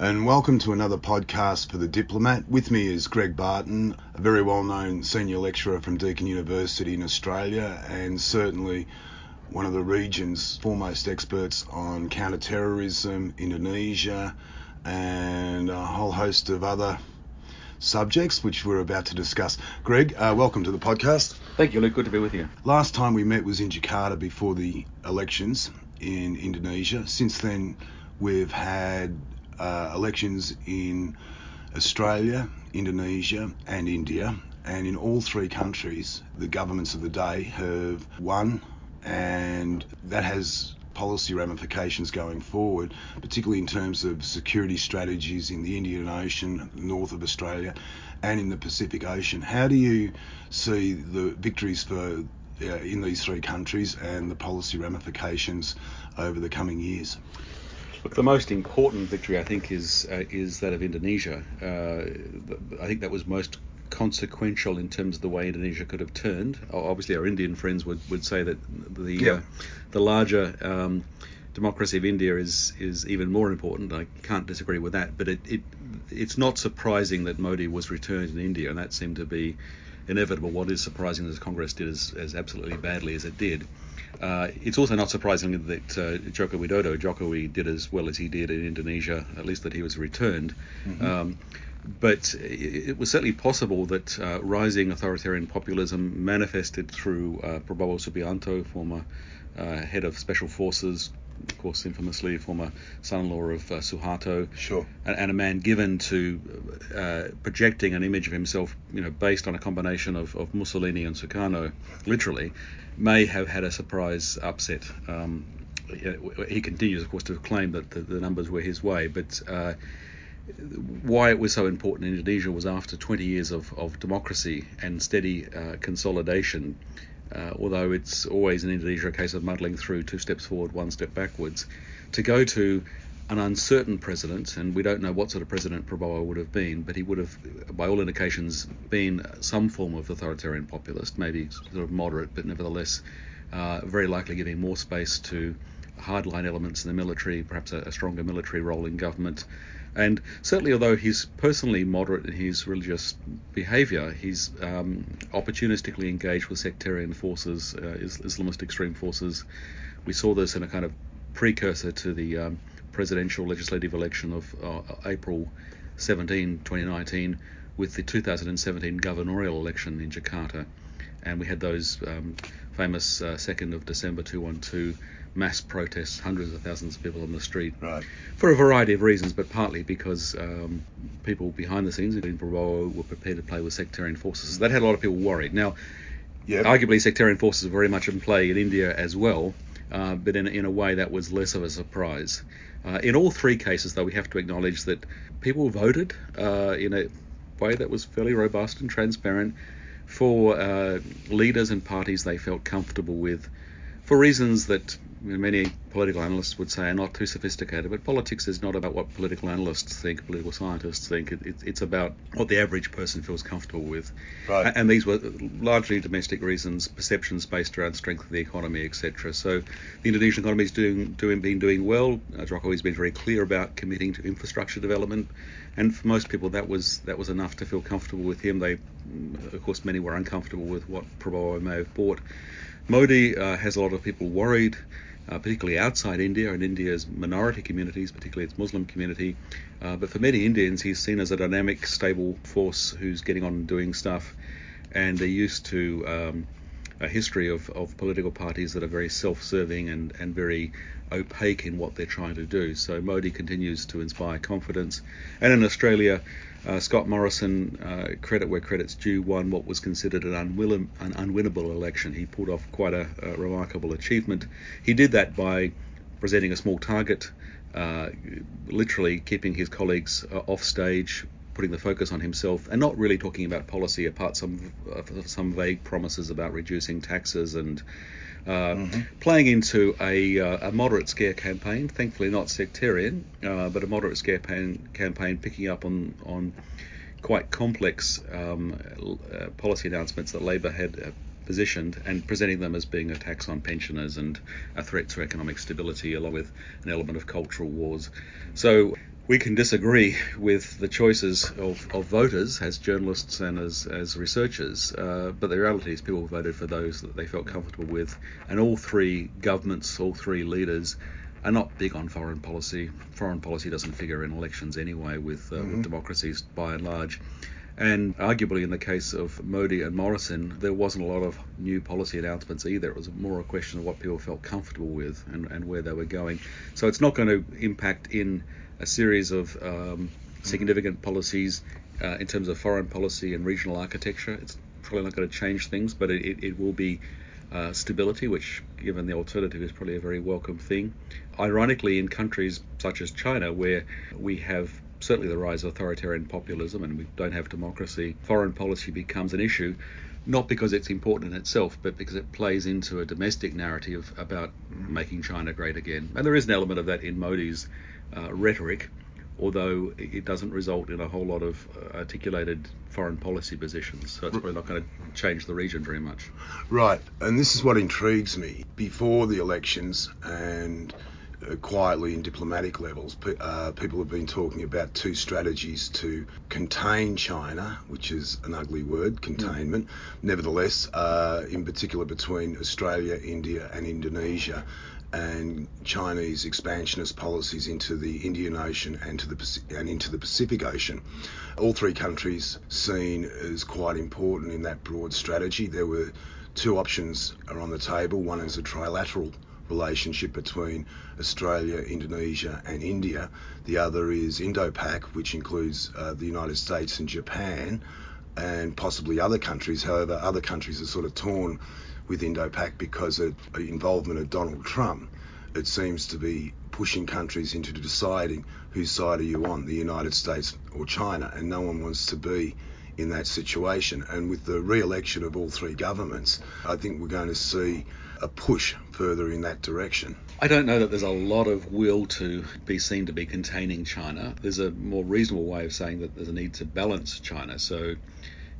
and welcome to another podcast for The Diplomat. With me is Greg Barton, a very well-known senior lecturer from Deakin University in Australia, and certainly one of the region's foremost experts on counter-terrorism, Indonesia, and a whole host of other subjects which we're about to discuss. Greg, welcome to the podcast. Thank you, Luke. Good to be with you. Last time we met was in Jakarta before the elections in Indonesia. Since then, we've had elections in Australia, Indonesia and India. And in all three countries, the governments of the day have won, and that has policy ramifications going forward, particularly in terms of security strategies in the Indian Ocean, north of Australia, and in the Pacific Ocean. How do you see the victories for in these three countries and the policy ramifications over the coming years? Look, the most important victory, I think, is that of Indonesia. I think that was most consequential in terms of the way Indonesia could have turned. Obviously, our Indian friends would say that the larger democracy of India is even more important. I can't disagree with that, but it's not surprising that Modi was returned in India, and that seemed to be inevitable. What is surprising is Congress did as absolutely badly as it did. It's also not surprising that Joko Widodo did as well as he did in Indonesia, at least that he was returned. Mm-hmm. But it was certainly possible that rising authoritarian populism manifested through Prabowo Subianto, former head of special forces, of course infamously former son-in-law of Suharto. Sure. And a man given to projecting an image of himself, based on a combination of Mussolini and Sukarno, literally, may have had a surprise upset. He continues, of course, to claim that the numbers were his way, but why it was so important in Indonesia was after 20 years of democracy and steady consolidation, although it's always in Indonesia a case of muddling through two steps forward, one step backwards, to go to an uncertain president, and we don't know what sort of president Prabowo would have been, but he would have, by all indications, been some form of authoritarian populist, maybe sort of moderate, but nevertheless very likely giving more space to hardline elements in the military, perhaps a stronger military role in government. And certainly, although he's personally moderate in his religious behaviour, he's opportunistically engaged with sectarian forces, Islamist extreme forces. We saw this in a kind of precursor to the presidential legislative election of April 17, 2019, with the 2017 gubernatorial election in Jakarta. And we had those famous 2nd of December 212 mass protests, hundreds of thousands of people on the street, right, for a variety of reasons, but partly because people behind the scenes in Prabowo were prepared to play with sectarian forces. So that had a lot of people worried. Now, Arguably sectarian forces were very much in play in India as well, but in a way that was less of a surprise. In all three cases, though, we have to acknowledge that people voted in a way that was fairly robust and transparent for leaders and parties they felt comfortable with, for reasons that many political analysts would say are not too sophisticated. But politics is not about what political analysts think, political scientists think. It's about what the average person feels comfortable with. Right. And these were largely domestic reasons, perceptions based around strength of the economy, etc. So the Indonesian economy has been doing well. Jokowi's been very clear about committing to infrastructure development. And for most people, that was enough to feel comfortable with him. They, of course, many were uncomfortable with what Prabowo may have bought. Modi has a lot of people worried, particularly outside India and India's minority communities, particularly its Muslim community. But for many Indians, he's seen as a dynamic, stable force who's getting on and doing stuff. And they're used to a history of political parties that are very self-serving and very opaque in what they're trying to do. So Modi continues to inspire confidence. And in Australia, Scott Morrison, credit where credit's due, won what was considered an unwinnable election. He pulled off quite a remarkable achievement. He did that by presenting a small target, literally keeping his colleagues off stage, putting the focus on himself, and not really talking about policy apart from some vague promises about reducing taxes and playing into a moderate scare campaign, thankfully not sectarian, but a moderate scare campaign picking up on quite complex policy announcements that Labor had positioned and presenting them as being a tax on pensioners and a threat to economic stability, along with an element of cultural wars. So We can disagree with the choices of voters as journalists and as researchers, but the reality is people voted for those that they felt comfortable with, and all three governments, all three leaders are not big on foreign policy. Foreign policy doesn't figure in elections anyway with democracies by and large. And arguably in the case of Modi and Morrison, there wasn't a lot of new policy announcements either. It was more a question of what people felt comfortable with and where they were going. So it's not going to impact in a series of significant policies in terms of foreign policy and regional architecture. It's probably not going to change things, but it will be stability, which given the alternative is probably a very welcome thing. Ironically, in countries such as China, where we have certainly the rise of authoritarian populism and we don't have democracy, foreign policy becomes an issue, not because it's important in itself, but because it plays into a domestic narrative about making China great again. And there is an element of that in Modi's rhetoric, although it doesn't result in a whole lot of articulated foreign policy positions. So it's probably not going to change the region very much. Right. And this is what intrigues me. Before the elections and quietly in diplomatic levels, people have been talking about two strategies to contain China, which is an ugly word, containment. Mm. Nevertheless, in particular between Australia, India and Indonesia, and Chinese expansionist policies into the Indian Ocean and into the Pacific Ocean. All three countries seen as quite important in that broad strategy. There were two options are on the table. One is a trilateral relationship between Australia, Indonesia and India. The other is Indo-Pac, which includes the United States and Japan and possibly other countries. However, other countries are sort of torn with Indo-Pac because of the involvement of Donald Trump. It seems to be pushing countries into deciding whose side are you on, the United States or China, and no one wants to be in that situation. And with the re-election of all three governments, I think we're going to see a push further in that direction. I don't know that there's a lot of will to be seen to be containing China. There's a more reasonable way of saying that there's a need to balance China. So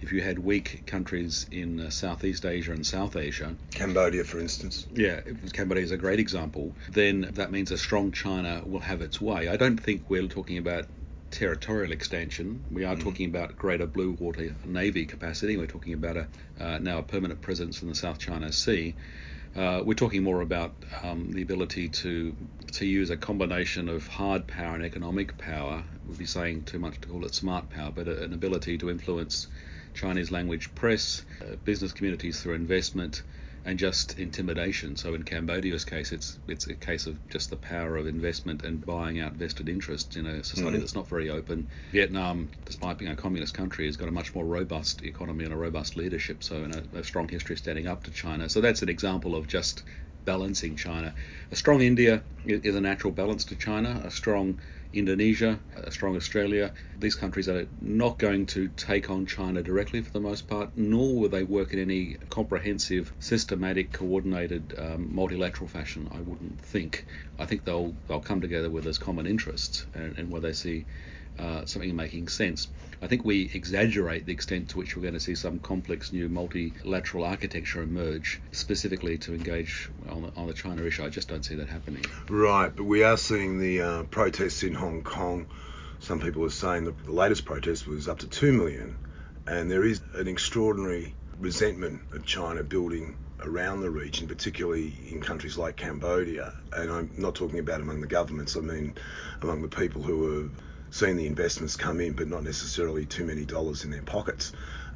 if you had weak countries in Southeast Asia and South Asia, Cambodia for instance. Yeah, Cambodia is a great example. Then that means a strong China will have its way. I don't think we're talking about territorial extension. We are talking about greater blue water navy capacity. We're talking about now a permanent presence in the South China Sea. We're talking more about the ability to use a combination of hard power and economic power. We'd be saying too much to call it smart power, but an ability to influence Chinese language press, business communities through investment, and just intimidation. So in Cambodia's case, it's a case of just the power of investment and buying out vested interests in a society that's not very open. Vietnam, despite being a communist country, has got a much more robust economy and a robust leadership, so in a strong history standing up to China. So that's an example of just balancing China. A strong India is a natural balance to China, a strong Indonesia, a strong Australia. These countries are not going to take on China directly for the most part, nor will they work in any comprehensive, systematic, coordinated, multilateral fashion, I wouldn't think. I think they'll come together where there's common interests and where they see something making sense. I think we exaggerate the extent to which we're going to see some complex new multilateral architecture emerge specifically to engage on the China issue. I just don't see that happening. Right, but we are seeing the protests in Hong Kong. Some people are saying that the latest protest was up to 2 million, and there is an extraordinary resentment of China building around the region, particularly in countries like Cambodia. And I'm not talking about among the governments, I mean among the people who are seeing the investments come in, but not necessarily too many dollars in their pockets.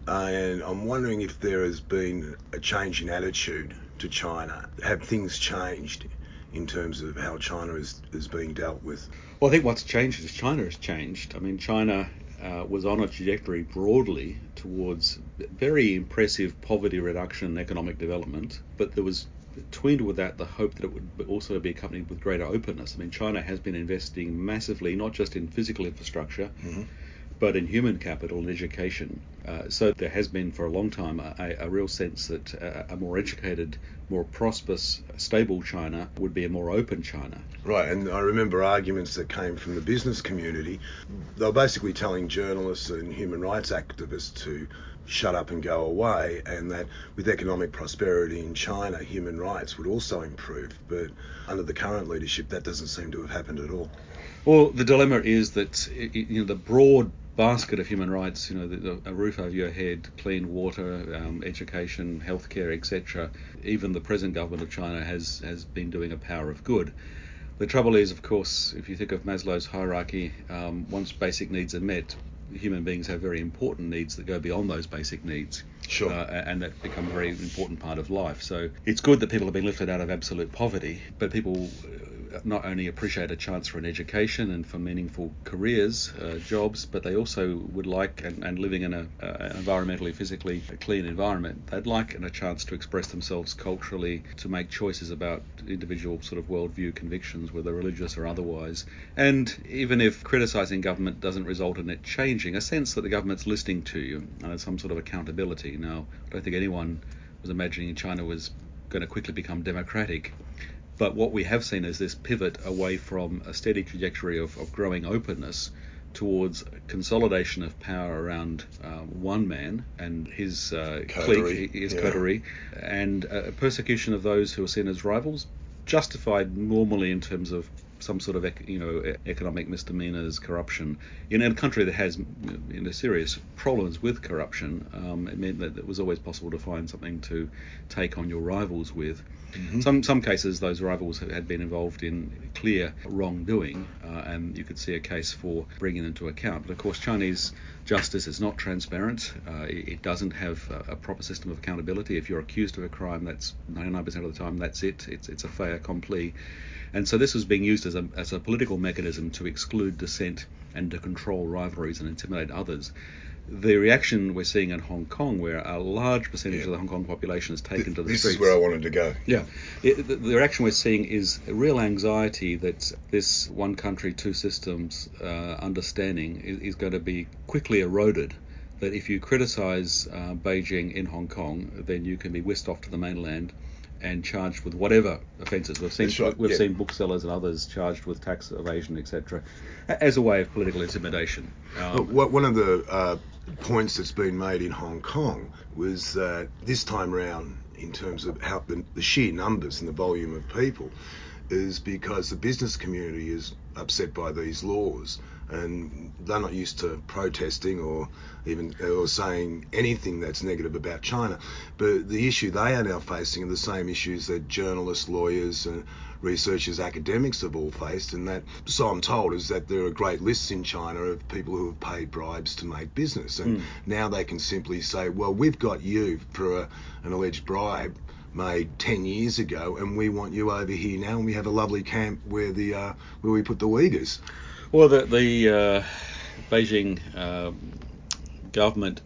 And I'm wondering if there has been a change in attitude to China. Have things changed in terms of how China is being dealt with? Well, I think what's changed is China has changed. I mean, China was on a trajectory broadly towards very impressive poverty reduction and economic development, but there was twined with that the hope that it would also be accompanied with greater openness. I mean, China has been investing massively, not just in physical infrastructure, but in human capital and education. So there has been for a long time a real sense that a more educated, more prosperous, stable China would be a more open China. Right, and I remember arguments that came from the business community. They were basically telling journalists and human rights activists to shut up and go away, and that with economic prosperity in China, human rights would also improve. But under the current leadership, that doesn't seem to have happened at all. Well, the dilemma is that the broad basket of human rights, a roof over your head, clean water, education, healthcare, etc. Even the present government of China has been doing a power of good. The trouble is, of course, if you think of Maslow's hierarchy, once basic needs are met, human beings have very important needs that go beyond those basic needs. Sure. And that become a very important part of life. So it's good that people have been lifted out of absolute poverty, but people not only appreciate a chance for an education and for meaningful careers, jobs, but they also would like, and living in an environmentally, physically clean environment, they'd like a chance to express themselves culturally, to make choices about individual sort of worldview convictions, whether religious or otherwise. And even if criticising government doesn't result in it changing, a sense that the government's listening to you and some sort of accountability. Now, I don't think anyone was imagining China was going to quickly become democratic. But what we have seen is this pivot away from a steady trajectory of growing openness towards consolidation of power around one man and his clique, his coterie, and persecution of those who are seen as rivals, justified normally in terms of some sort of economic misdemeanors, corruption. In a country that has serious problems with corruption, it meant that it was always possible to find something to take on your rivals with. Mm-hmm. Some cases those rivals had been involved in clear wrongdoing, and you could see a case for bringing them to account. But of course, Chinese justice is not transparent. It doesn't have a proper system of accountability. If you're accused of a crime, that's 99% of the time, that's it. It's a fait accompli. And so this was being used as a political mechanism to exclude dissent and to control rivalries and intimidate others. The reaction we're seeing in Hong Kong, where a large percentage of the Hong Kong population is taken to the streets. This is where I wanted to go. Yeah. The reaction we're seeing is a real anxiety that this one country, two systems understanding is going to be quickly eroded. That if you criticise Beijing in Hong Kong, then you can be whisked off to the mainland and charged with whatever offences. We've seen booksellers and others charged with tax evasion, etc., as a way of political intimidation. Look, one of the points that's been made in Hong Kong was that this time round, in terms of how the sheer numbers and the volume of people, is because the business community is upset by these laws and they're not used to protesting or saying anything that's negative about China. But the issue they are now facing are the same issues that journalists, lawyers, and researchers, academics have all faced, and that, so I'm told, is that there are great lists in China of people who have paid bribes to make business. And now they can simply say, well, we've got you for an alleged bribe made 10 years ago, and we want you over here now, and we have a lovely camp where we put the Uyghurs. Well, the Beijing government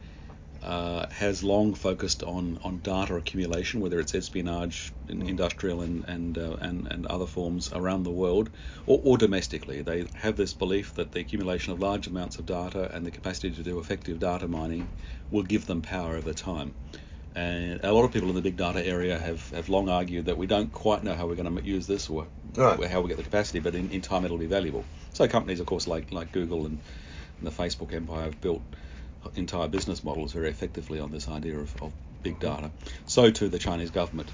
has long focused on data accumulation, whether it's espionage, industrial and other forms around the world or domestically. They have this belief that the accumulation of large amounts of data and the capacity to do effective data mining will give them power over time. And a lot of people in the big data area have long argued that we don't quite know how we're going to use this or how we get the capacity, but in time it'll be valuable. So companies, of course, like Google and the Facebook empire have built entire business models very effectively on this idea of big data. So too the Chinese government.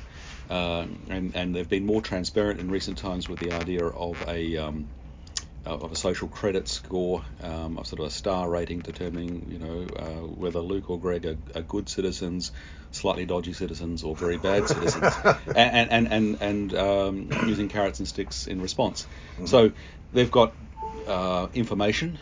And they've been more transparent in recent times with the idea of a social credit score, of sort of a star rating determining, whether Luke or Greg are good citizens, slightly dodgy citizens, or very bad citizens, and using carrots and sticks in response. Mm-hmm. So they've got information,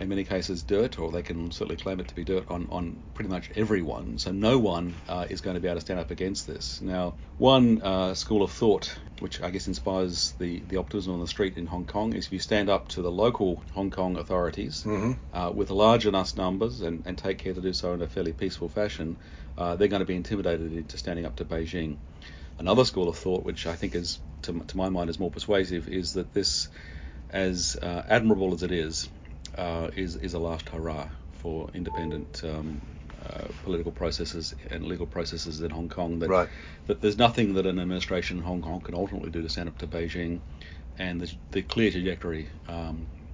in many cases dirt, or they can certainly claim it to be dirt on pretty much everyone. So no one is going to be able to stand up against this. Now, one school of thought, which I guess inspires the optimism on the street in Hong Kong, is if you stand up to the local Hong Kong authorities with large enough numbers and take care to do so in a fairly peaceful fashion, they're going to be intimidated into standing up to Beijing. Another school of thought, which I think is, to my mind, is more persuasive, is that this, as admirable as it is a last hurrah for independent political processes and legal processes in Hong Kong. That there's nothing that an administration in Hong Kong can ultimately do to stand up to Beijing, and the clear trajectory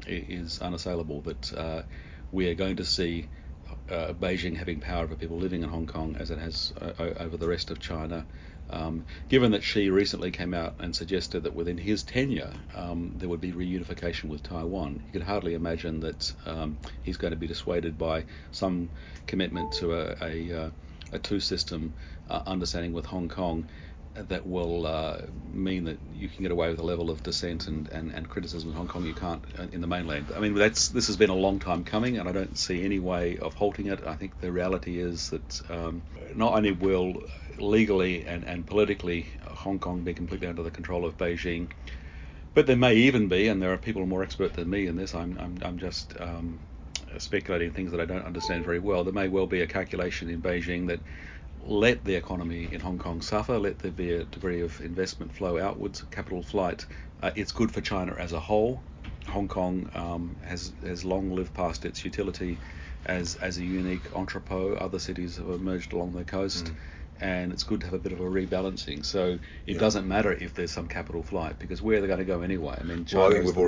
is unassailable. That we are going to see Beijing having power over people living in Hong Kong as it has over the rest of China. Given that Xi recently came out and suggested that within his tenure there would be reunification with Taiwan, you could hardly imagine that he's going to be dissuaded by some commitment to a two-system understanding with Hong Kong that will mean that you can get away with a level of dissent and criticism in Hong Kong you can't in the mainland. I mean, this has been a long time coming, and I don't see any way of halting it. I think the reality is that not only will legally and politically Hong Kong be completely under the control of Beijing, but there may even be, and there are people more expert than me in this, I'm just speculating things that I don't understand very well, there may well be a calculation in Beijing that let the economy in Hong Kong suffer, let there be a degree of investment flow outwards, capital flight. It's good for China as a whole. Hong Kong has long lived past its utility as a unique entrepot. Other cities have emerged along the coast, and it's good to have a bit of a rebalancing. So it doesn't matter if there's some capital flight, because where they're going to go anyway. I mean, China I think we've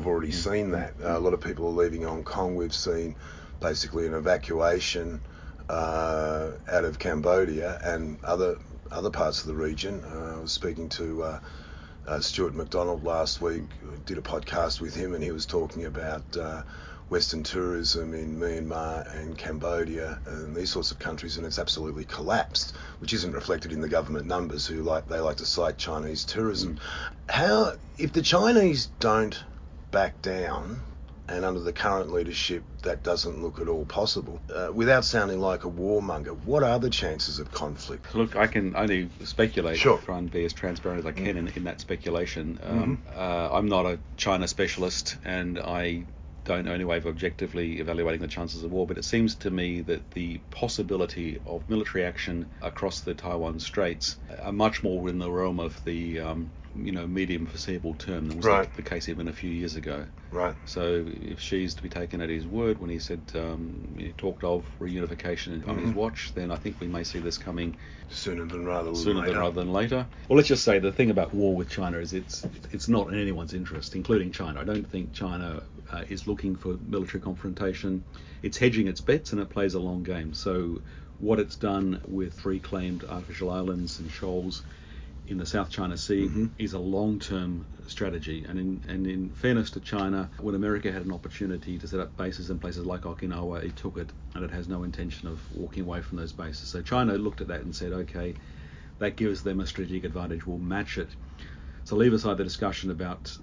already seen that. A lot of people are leaving Hong Kong. We've seen basically an evacuation out of Cambodia and other parts of the region. I was speaking to Stuart MacDonald last week, did a podcast with him, and he was talking about Western tourism in Myanmar and Cambodia and these sorts of countries, and it's absolutely collapsed, which isn't reflected in the government numbers, they like to cite Chinese tourism. How, if the Chinese don't back down, and under the current leadership, that doesn't look at all possible. Without sounding like a warmonger, what are the chances of conflict? Look, I can only speculate, try and be as transparent as I can in that speculation. I'm not a China specialist, and I don't know any way of objectively evaluating the chances of war, but it seems to me that the possibility of military action across the Taiwan Straits are much more in the realm of the medium foreseeable term than was the case even a few years ago. Right. So if Xi's to be taken at his word when he said he talked of reunification on his watch, then I think we may see this coming sooner rather than later. Well, let's just say the thing about war with China is it's not in anyone's interest, including China. I don't think China is looking for military confrontation. It's hedging its bets and it plays a long game. So what it's done with reclaimed artificial islands and shoals in the South China Sea is a long-term strategy, and in fairness to China, when America had an opportunity to set up bases in places like Okinawa, it took it, and it has no intention of walking away from those bases. So China looked at that and said, okay, that gives them a strategic advantage, we'll match it. So leave aside the discussion about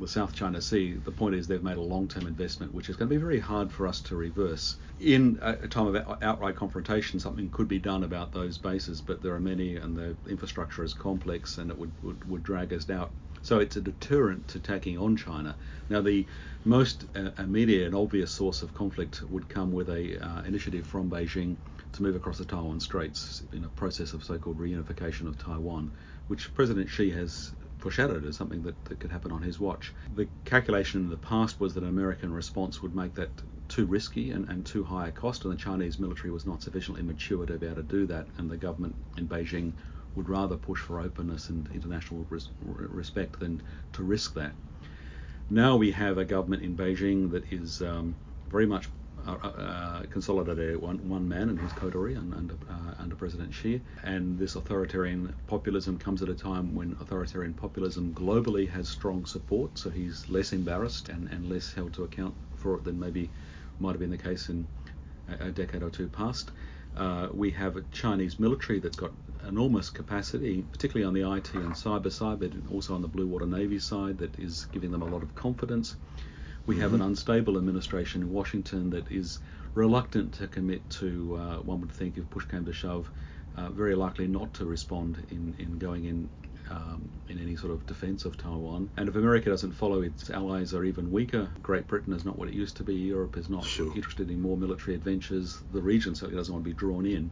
the South China Sea, the point is they've made a long-term investment, which is going to be very hard for us to reverse. In a time of outright confrontation, something could be done about those bases, but there are many, and the infrastructure is complex, and it would drag us out. So it's a deterrent to tacking on China. Now, the most immediate and obvious source of conflict would come with an initiative from Beijing to move across the Taiwan Straits in a process of so-called reunification of Taiwan, which President Xi has foreshadowed as something that could happen on his watch. The calculation in the past was that an American response would make that too risky and too high a cost, and the Chinese military was not sufficiently mature to be able to do that, and the government in Beijing would rather push for openness and international respect than to risk that. Now we have a government in Beijing that is very much consolidated one man and his coterie under President Xi, and this authoritarian populism comes at a time when authoritarian populism globally has strong support, so he's less embarrassed and less held to account for it than maybe might have been the case in a decade or two past. We have a Chinese military that's got enormous capacity, particularly on the IT and cyber side, but also on the Blue Water Navy side, that is giving them a lot of confidence. We have an unstable administration in Washington that is reluctant to commit to, one would think if push came to shove, very likely not to respond in going in any sort of defense of Taiwan. And if America doesn't follow, its allies are even weaker. Great Britain is not what it used to be. Europe is not interested in more military adventures. The region certainly doesn't want to be drawn in.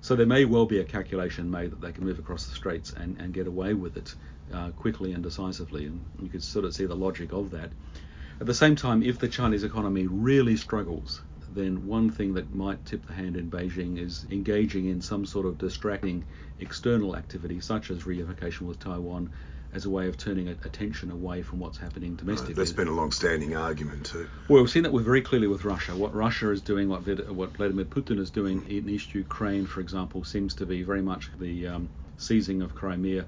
So there may well be a calculation made that they can move across the straits and get away with it quickly and decisively. And you could sort of see the logic of that. At the same time, if the Chinese economy really struggles, then one thing that might tip the hand in Beijing is engaging in some sort of distracting external activity, such as reunification with Taiwan, as a way of turning attention away from what's happening domestically. That's been a long-standing argument too. Well, we've seen that very clearly with Russia. What Russia is doing, what Vladimir Putin is doing in East Ukraine, for example, seems to be very much the seizing of Crimea,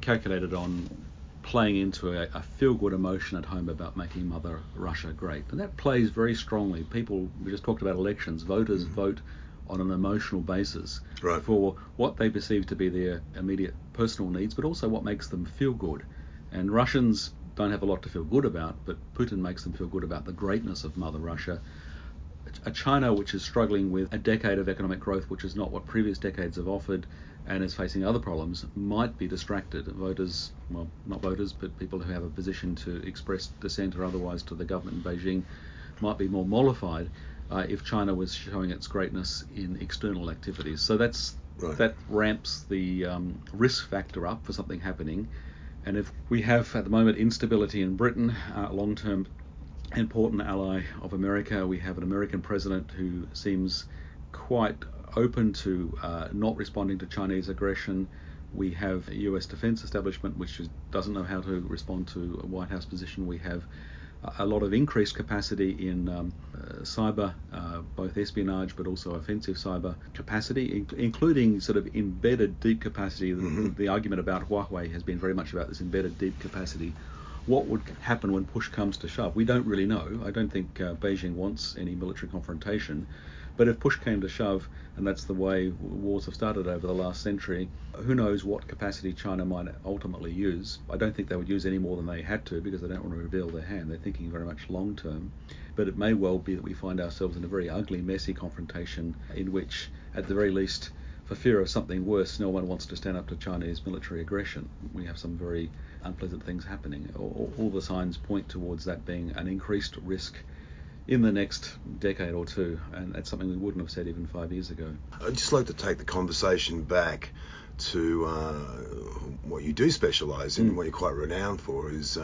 calculated on playing into a feel-good emotion at home about making Mother Russia great. And that plays very strongly. People, we just talked about elections, voters vote on an emotional basis for what they perceive to be their immediate personal needs, but also what makes them feel good. And Russians don't have a lot to feel good about, but Putin makes them feel good about the greatness of Mother Russia. A China which is struggling with a decade of economic growth, which is not what previous decades have offered, and is facing other problems, might be distracted. Voters, well, not voters, but people who have a position to express dissent or otherwise to the government in Beijing, might be more mollified if China was showing its greatness in external activities. So that ramps the risk factor up for something happening. And if we have at the moment instability in Britain, long-term important ally of America, we have an American president who seems quite open to not responding to Chinese aggression. We have a US defense establishment which doesn't know how to respond to a White House position. We have a lot of increased capacity in cyber, both espionage but also offensive cyber capacity, including sort of embedded deep capacity. The argument about Huawei has been very much about this embedded deep capacity. What would happen when push comes to shove? We don't really know. I don't think Beijing wants any military confrontation. But if push came to shove, and that's the way wars have started over the last century, who knows what capacity China might ultimately use. I don't think they would use any more than they had to because they don't want to reveal their hand. They're thinking very much long term. But it may well be that we find ourselves in a very ugly, messy confrontation in which, at the very least, for fear of something worse, no one wants to stand up to Chinese military aggression. We have some very unpleasant things happening. All the signs point towards that being an increased risk in the next decade or two, and that's something we wouldn't have said even 5 years ago. I'd just like to take the conversation back to what you do specialise in, what you're quite renowned for, is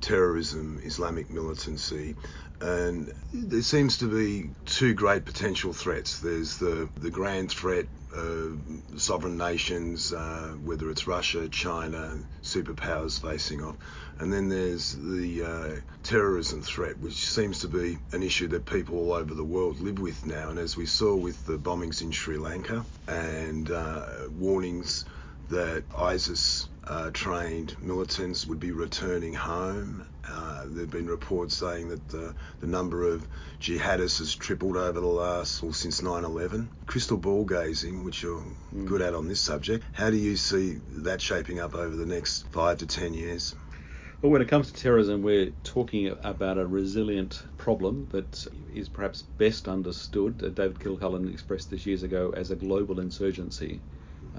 terrorism, Islamic militancy, and there seems to be two great potential threats. There's the grand threat of sovereign nations, whether it's Russia, China, superpowers facing off, and then there's the terrorism threat, which seems to be an issue that people all over the world live with now. And as we saw with the bombings in Sri Lanka and warnings that ISIS trained militants would be returning home. There have been reports saying that the number of jihadists has tripled over the since 9/11. Crystal ball gazing, which you're good at on this subject, how do you see that shaping up over the next 5 to 10 years? Well, when it comes to terrorism, we're talking about a resilient problem that is perhaps best understood, David Kilcullen expressed this years ago, as a global insurgency.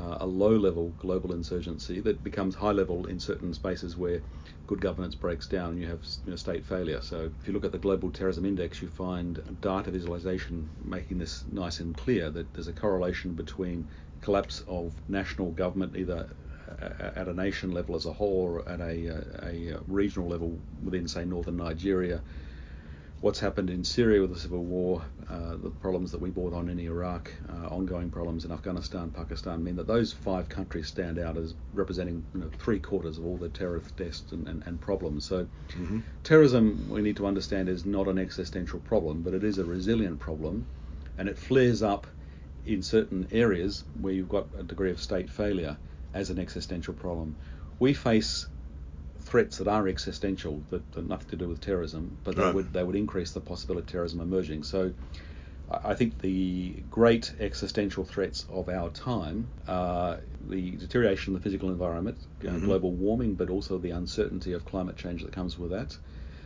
A low-level global insurgency that becomes high-level in certain spaces where good governance breaks down and you have state failure. So if you look at the Global Terrorism Index, you find data visualization making this nice and clear, that there's a correlation between collapse of national government, either at a nation level as a whole or at a regional level within, say, northern Nigeria. What's happened in Syria with the civil war, the problems that we brought on in Iraq, ongoing problems in Afghanistan, Pakistan, mean that those five countries stand out as representing 3/4 of all the terrorist deaths and problems. So terrorism, we need to understand, is not an existential problem, but it is a resilient problem, and it flares up in certain areas where you've got a degree of state failure as an existential problem. We face threats that are existential, that have nothing to do with terrorism, but they would increase the possibility of terrorism emerging. So I think the great existential threats of our time are the deterioration of the physical environment, global warming, but also the uncertainty of climate change that comes with that.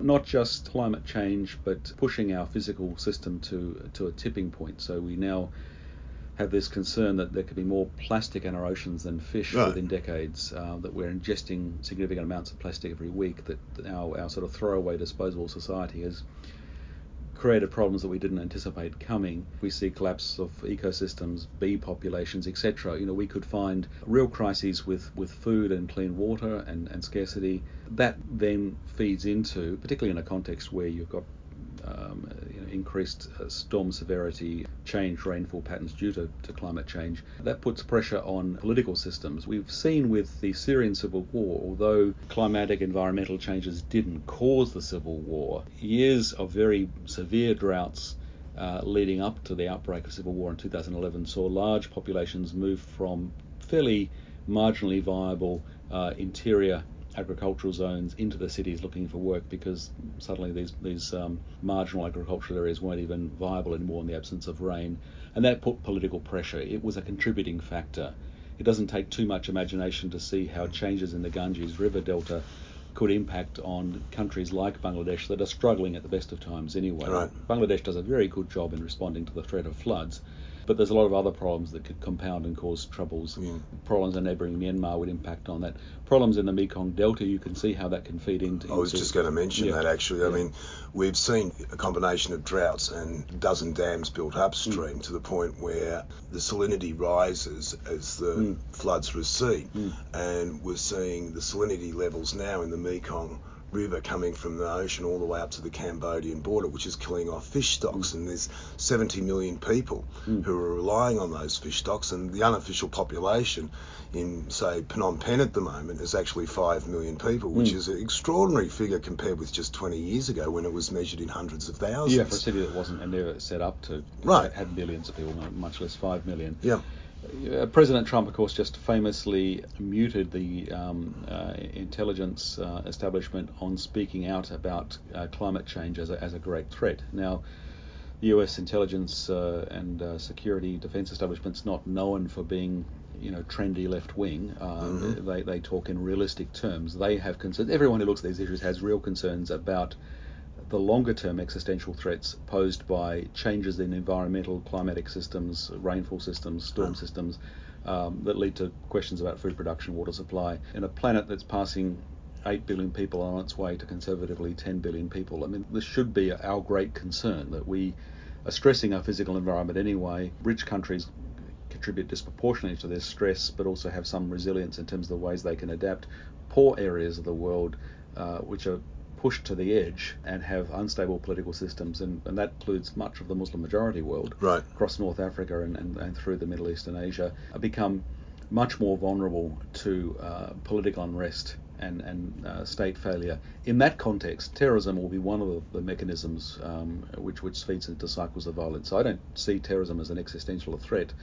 Not just climate change, but pushing our physical system to a tipping point. So we now have this concern that there could be more plastic in our oceans than fish within decades, that we're ingesting significant amounts of plastic every week, that our sort of throwaway disposable society has created problems that we didn't anticipate coming. We see collapse of ecosystems, bee populations, etc. We could find real crises with food and clean water and scarcity. That then feeds into, particularly in a context where you've got increased storm severity, changed rainfall patterns due to climate change. That puts pressure on political systems. We've seen with the Syrian civil war, although climatic environmental changes didn't cause the civil war, years of very severe droughts leading up to the outbreak of civil war in 2011 saw large populations move from fairly marginally viable interior agricultural zones into the cities looking for work, because suddenly these marginal agricultural areas weren't even viable anymore in the absence of rain. And that put political pressure. It was a contributing factor. It doesn't take too much imagination to see how changes in the Ganges River Delta could impact on countries like Bangladesh that are struggling at the best of times anyway. Right. Bangladesh does a very good job in responding to the threat of floods, but there's a lot of other problems that could compound and cause troubles. Yeah. Problems in neighbouring Myanmar would impact on that. Problems in the Mekong Delta, you can see how that can feed into... I was just going to mention that, actually. Yeah. I mean, we've seen a combination of droughts and a dozen dams built upstream to the point where the salinity rises as the floods recede. And we're seeing the salinity levels now in the Mekong River coming from the ocean all the way up to the Cambodian border, which is killing off fish stocks, and there's 70 million people who are relying on those fish stocks, and the unofficial population in, say, Phnom Penh at the moment is actually 5 million people, which is an extraordinary figure compared with just 20 years ago when it was measured in hundreds of thousands. Yeah, for a city that wasn't and never set up to. Right. It had millions of people, much less 5 million. Yeah. President Trump, of course, just famously muted the intelligence establishment on speaking out about climate change as a great threat. Now, the U.S. intelligence and security defense establishment's not known for being, trendy left-wing. They talk in realistic terms. They have concerns. Everyone who looks at these issues has real concerns about the longer-term existential threats posed by changes in environmental, climatic systems, rainfall systems, storm systems that lead to questions about food production, water supply, in a planet that's passing 8 billion people on its way to conservatively 10 billion people. I mean, this should be our great concern, that we are stressing our physical environment anyway. Rich countries contribute disproportionately to this stress, but also have some resilience in terms of the ways they can adapt. Poor areas of the world, which are pushed to the edge and have unstable political systems, and that includes much of the Muslim majority world, across North Africa and through the Middle East and Asia, become much more vulnerable to political unrest and state failure. In that context, terrorism will be one of the mechanisms which feeds into cycles of violence. So I don't see terrorism as an existential threat,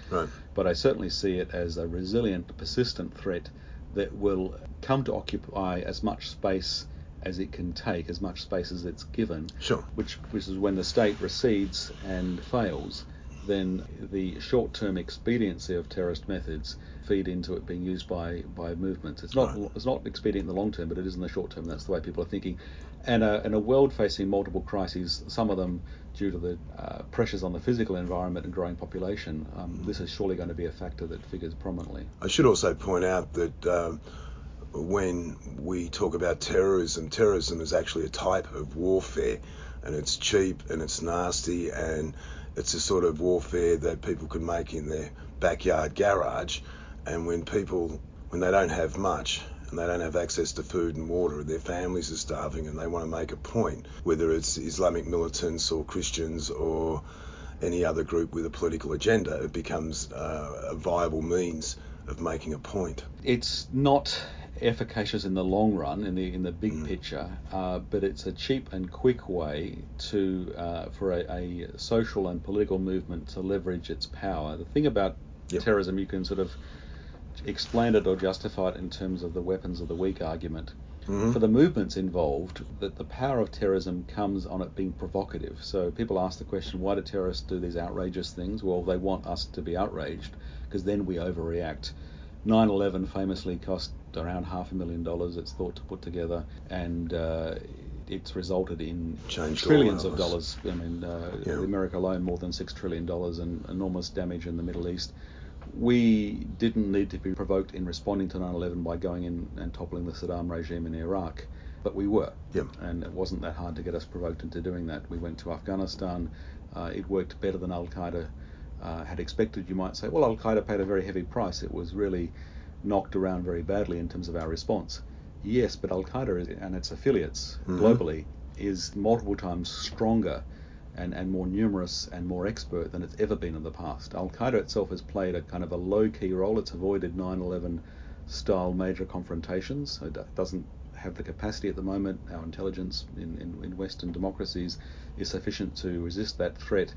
but I certainly see it as a resilient, persistent threat that will come to occupy as much space as it can take, as much space as it's given, which is when the state recedes and fails, then the short-term expediency of terrorist methods feed into it being used by movements. It's not expedient in the long term, but it is in the short term. That's the way people are thinking. And a world facing multiple crises, some of them due to the pressures on the physical environment and growing population, this is surely going to be a factor that figures prominently. I should also point out that when we talk about terrorism is actually a type of warfare, and it's cheap and it's nasty, and it's a sort of warfare that people can make in their backyard garage. And when they don't have much and they don't have access to food and water, their families are starving, and they want to make a point, whether it's Islamic militants or Christians or any other group with a political agenda, it becomes a viable means of making a point. It's not efficacious in the long run, in the big picture, but it's a cheap and quick way to for a social and political movement to leverage its power. The thing about terrorism, you can sort of explain it or justify it in terms of the weapons of the weak argument. For the movements involved, that the power of terrorism comes on it being provocative. So people ask the question, why do terrorists do these outrageous things? Well, they want us to be outraged, because then we overreact. 9/11 famously cost around $500,000, it's thought, to put together, and it's resulted in trillions of dollars. I mean, in America alone, more than $6 trillion, and enormous damage in the Middle East. We didn't need to be provoked in responding to 9/11 by going in and toppling the Saddam regime in Iraq, but we were. Yeah. And it wasn't that hard to get us provoked into doing that. We went to Afghanistan. It worked better than Al-Qaeda had expected. You might say, well, Al-Qaeda paid a very heavy price. It was really knocked around very badly in terms of our response. Yes, but Al-Qaeda and its affiliates globally is multiple times stronger and more numerous and more expert than it's ever been in the past. Al-Qaeda itself has played a kind of a low-key role. It's avoided 9/11 style major confrontations. It doesn't have the capacity at the moment. Our intelligence in Western democracies is sufficient to resist that threat,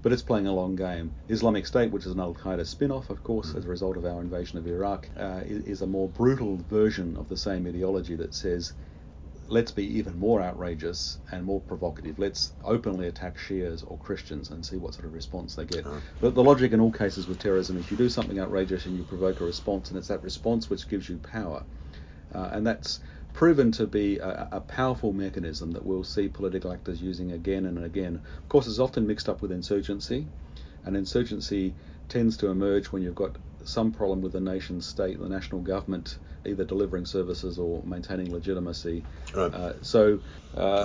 but it's playing a long game. Islamic State, which is an Al-Qaeda spin-off, of course, as a result of our invasion of Iraq, is a more brutal version of the same ideology that says, let's be even more outrageous and more provocative. Let's openly attack Shias or Christians and see what sort of response they get. But the logic in all cases with terrorism, if you do something outrageous and you provoke a response, and it's that response which gives you power. And that's proven to be a powerful mechanism that we'll see political actors using again and again. Of course, it's often mixed up with insurgency, and insurgency tends to emerge when you've got some problem with the nation state, the national government, either delivering services or maintaining legitimacy. Right. I'm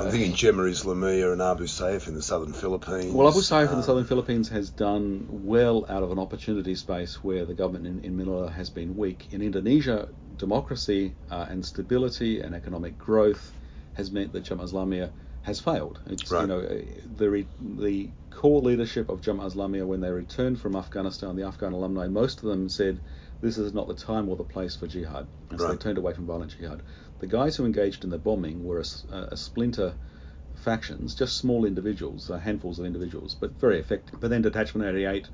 thinking Jemaah Islamiyah and Abu Sayyaf in the southern Philippines. Well, Abu Sayyaf in the southern Philippines has done well out of an opportunity space where the government in Manila has been weak. In Indonesia, democracy and stability and economic growth has meant that Jemaah Islamiyah has failed. It's, right. You know, the core leadership of Jemaah Islamiyah, when they returned from Afghanistan, the Afghan alumni, most of them said, this is not the time or the place for jihad. And so they turned away from violent jihad. The guys who engaged in the bombing were a splinter factions, just small individuals, handfuls of individuals, but very effective. But then Detachment 88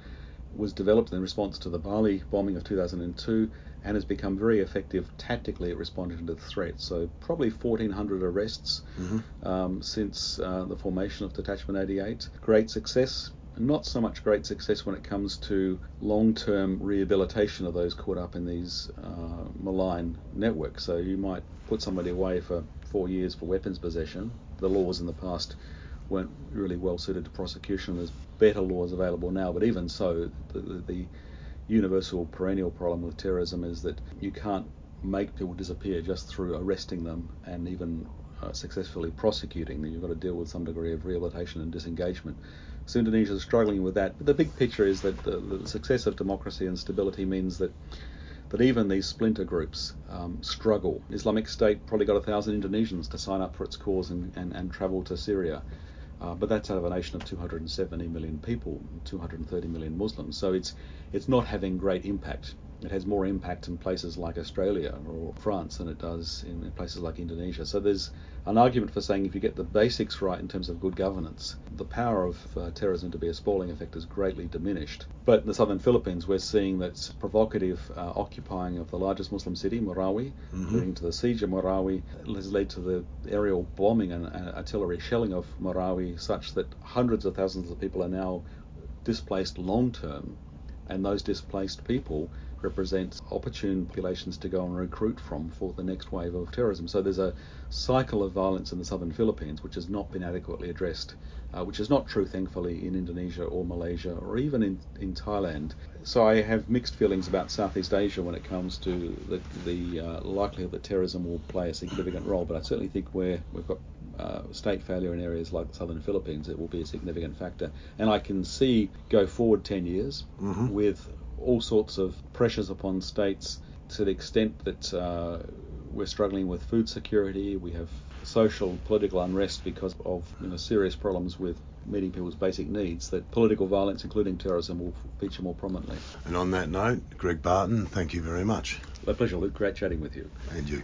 was developed in response to the Bali bombing of 2002 and has become very effective tactically at responding to the threat. So probably 1,400 arrests since the formation of Detachment 88. Great success. Not so much great success when it comes to long-term rehabilitation of those caught up in these malign networks. So you might put somebody away for 4 years for weapons possession. The laws in the past weren't really well suited to prosecution. There's better laws available now, but even so, the universal perennial problem with terrorism is that you can't make people disappear just through arresting them and even successfully prosecuting them. You've got to deal with some degree of rehabilitation and disengagement. So Indonesia is struggling with that. But the big picture is that the success of democracy and stability means that even these splinter groups struggle. Islamic State probably got 1,000 Indonesians to sign up for its cause and travel to Syria. But that's out of a nation of 270 million people, 230 million Muslims. So it's not having great impact. It has more impact in places like Australia or France than it does in places like Indonesia. So there's an argument for saying if you get the basics right in terms of good governance, the power of terrorism to be a spalling effect is greatly diminished. But in the southern Philippines, we're seeing that provocative occupying of the largest Muslim city, Marawi, leading to the siege of Marawi, has led to the aerial bombing and artillery shelling of Marawi, such that hundreds of thousands of people are now displaced long-term, and those displaced people represents opportune populations to go and recruit from for the next wave of terrorism. So there's a cycle of violence in the southern Philippines which has not been adequately addressed, which is not true, thankfully, in Indonesia or Malaysia or even in Thailand. So I have mixed feelings about Southeast Asia when it comes to the likelihood that terrorism will play a significant role, but I certainly think we've got state failure in areas like the southern Philippines, it will be a significant factor. And I can see go forward 10 years with all sorts of pressures upon states to the extent that we're struggling with food security, we have social, political unrest because of serious problems with meeting people's basic needs, that political violence, including terrorism, will feature more prominently. And on that note, Greg Barton, thank you very much. My pleasure, Luke. Great chatting with you. And you.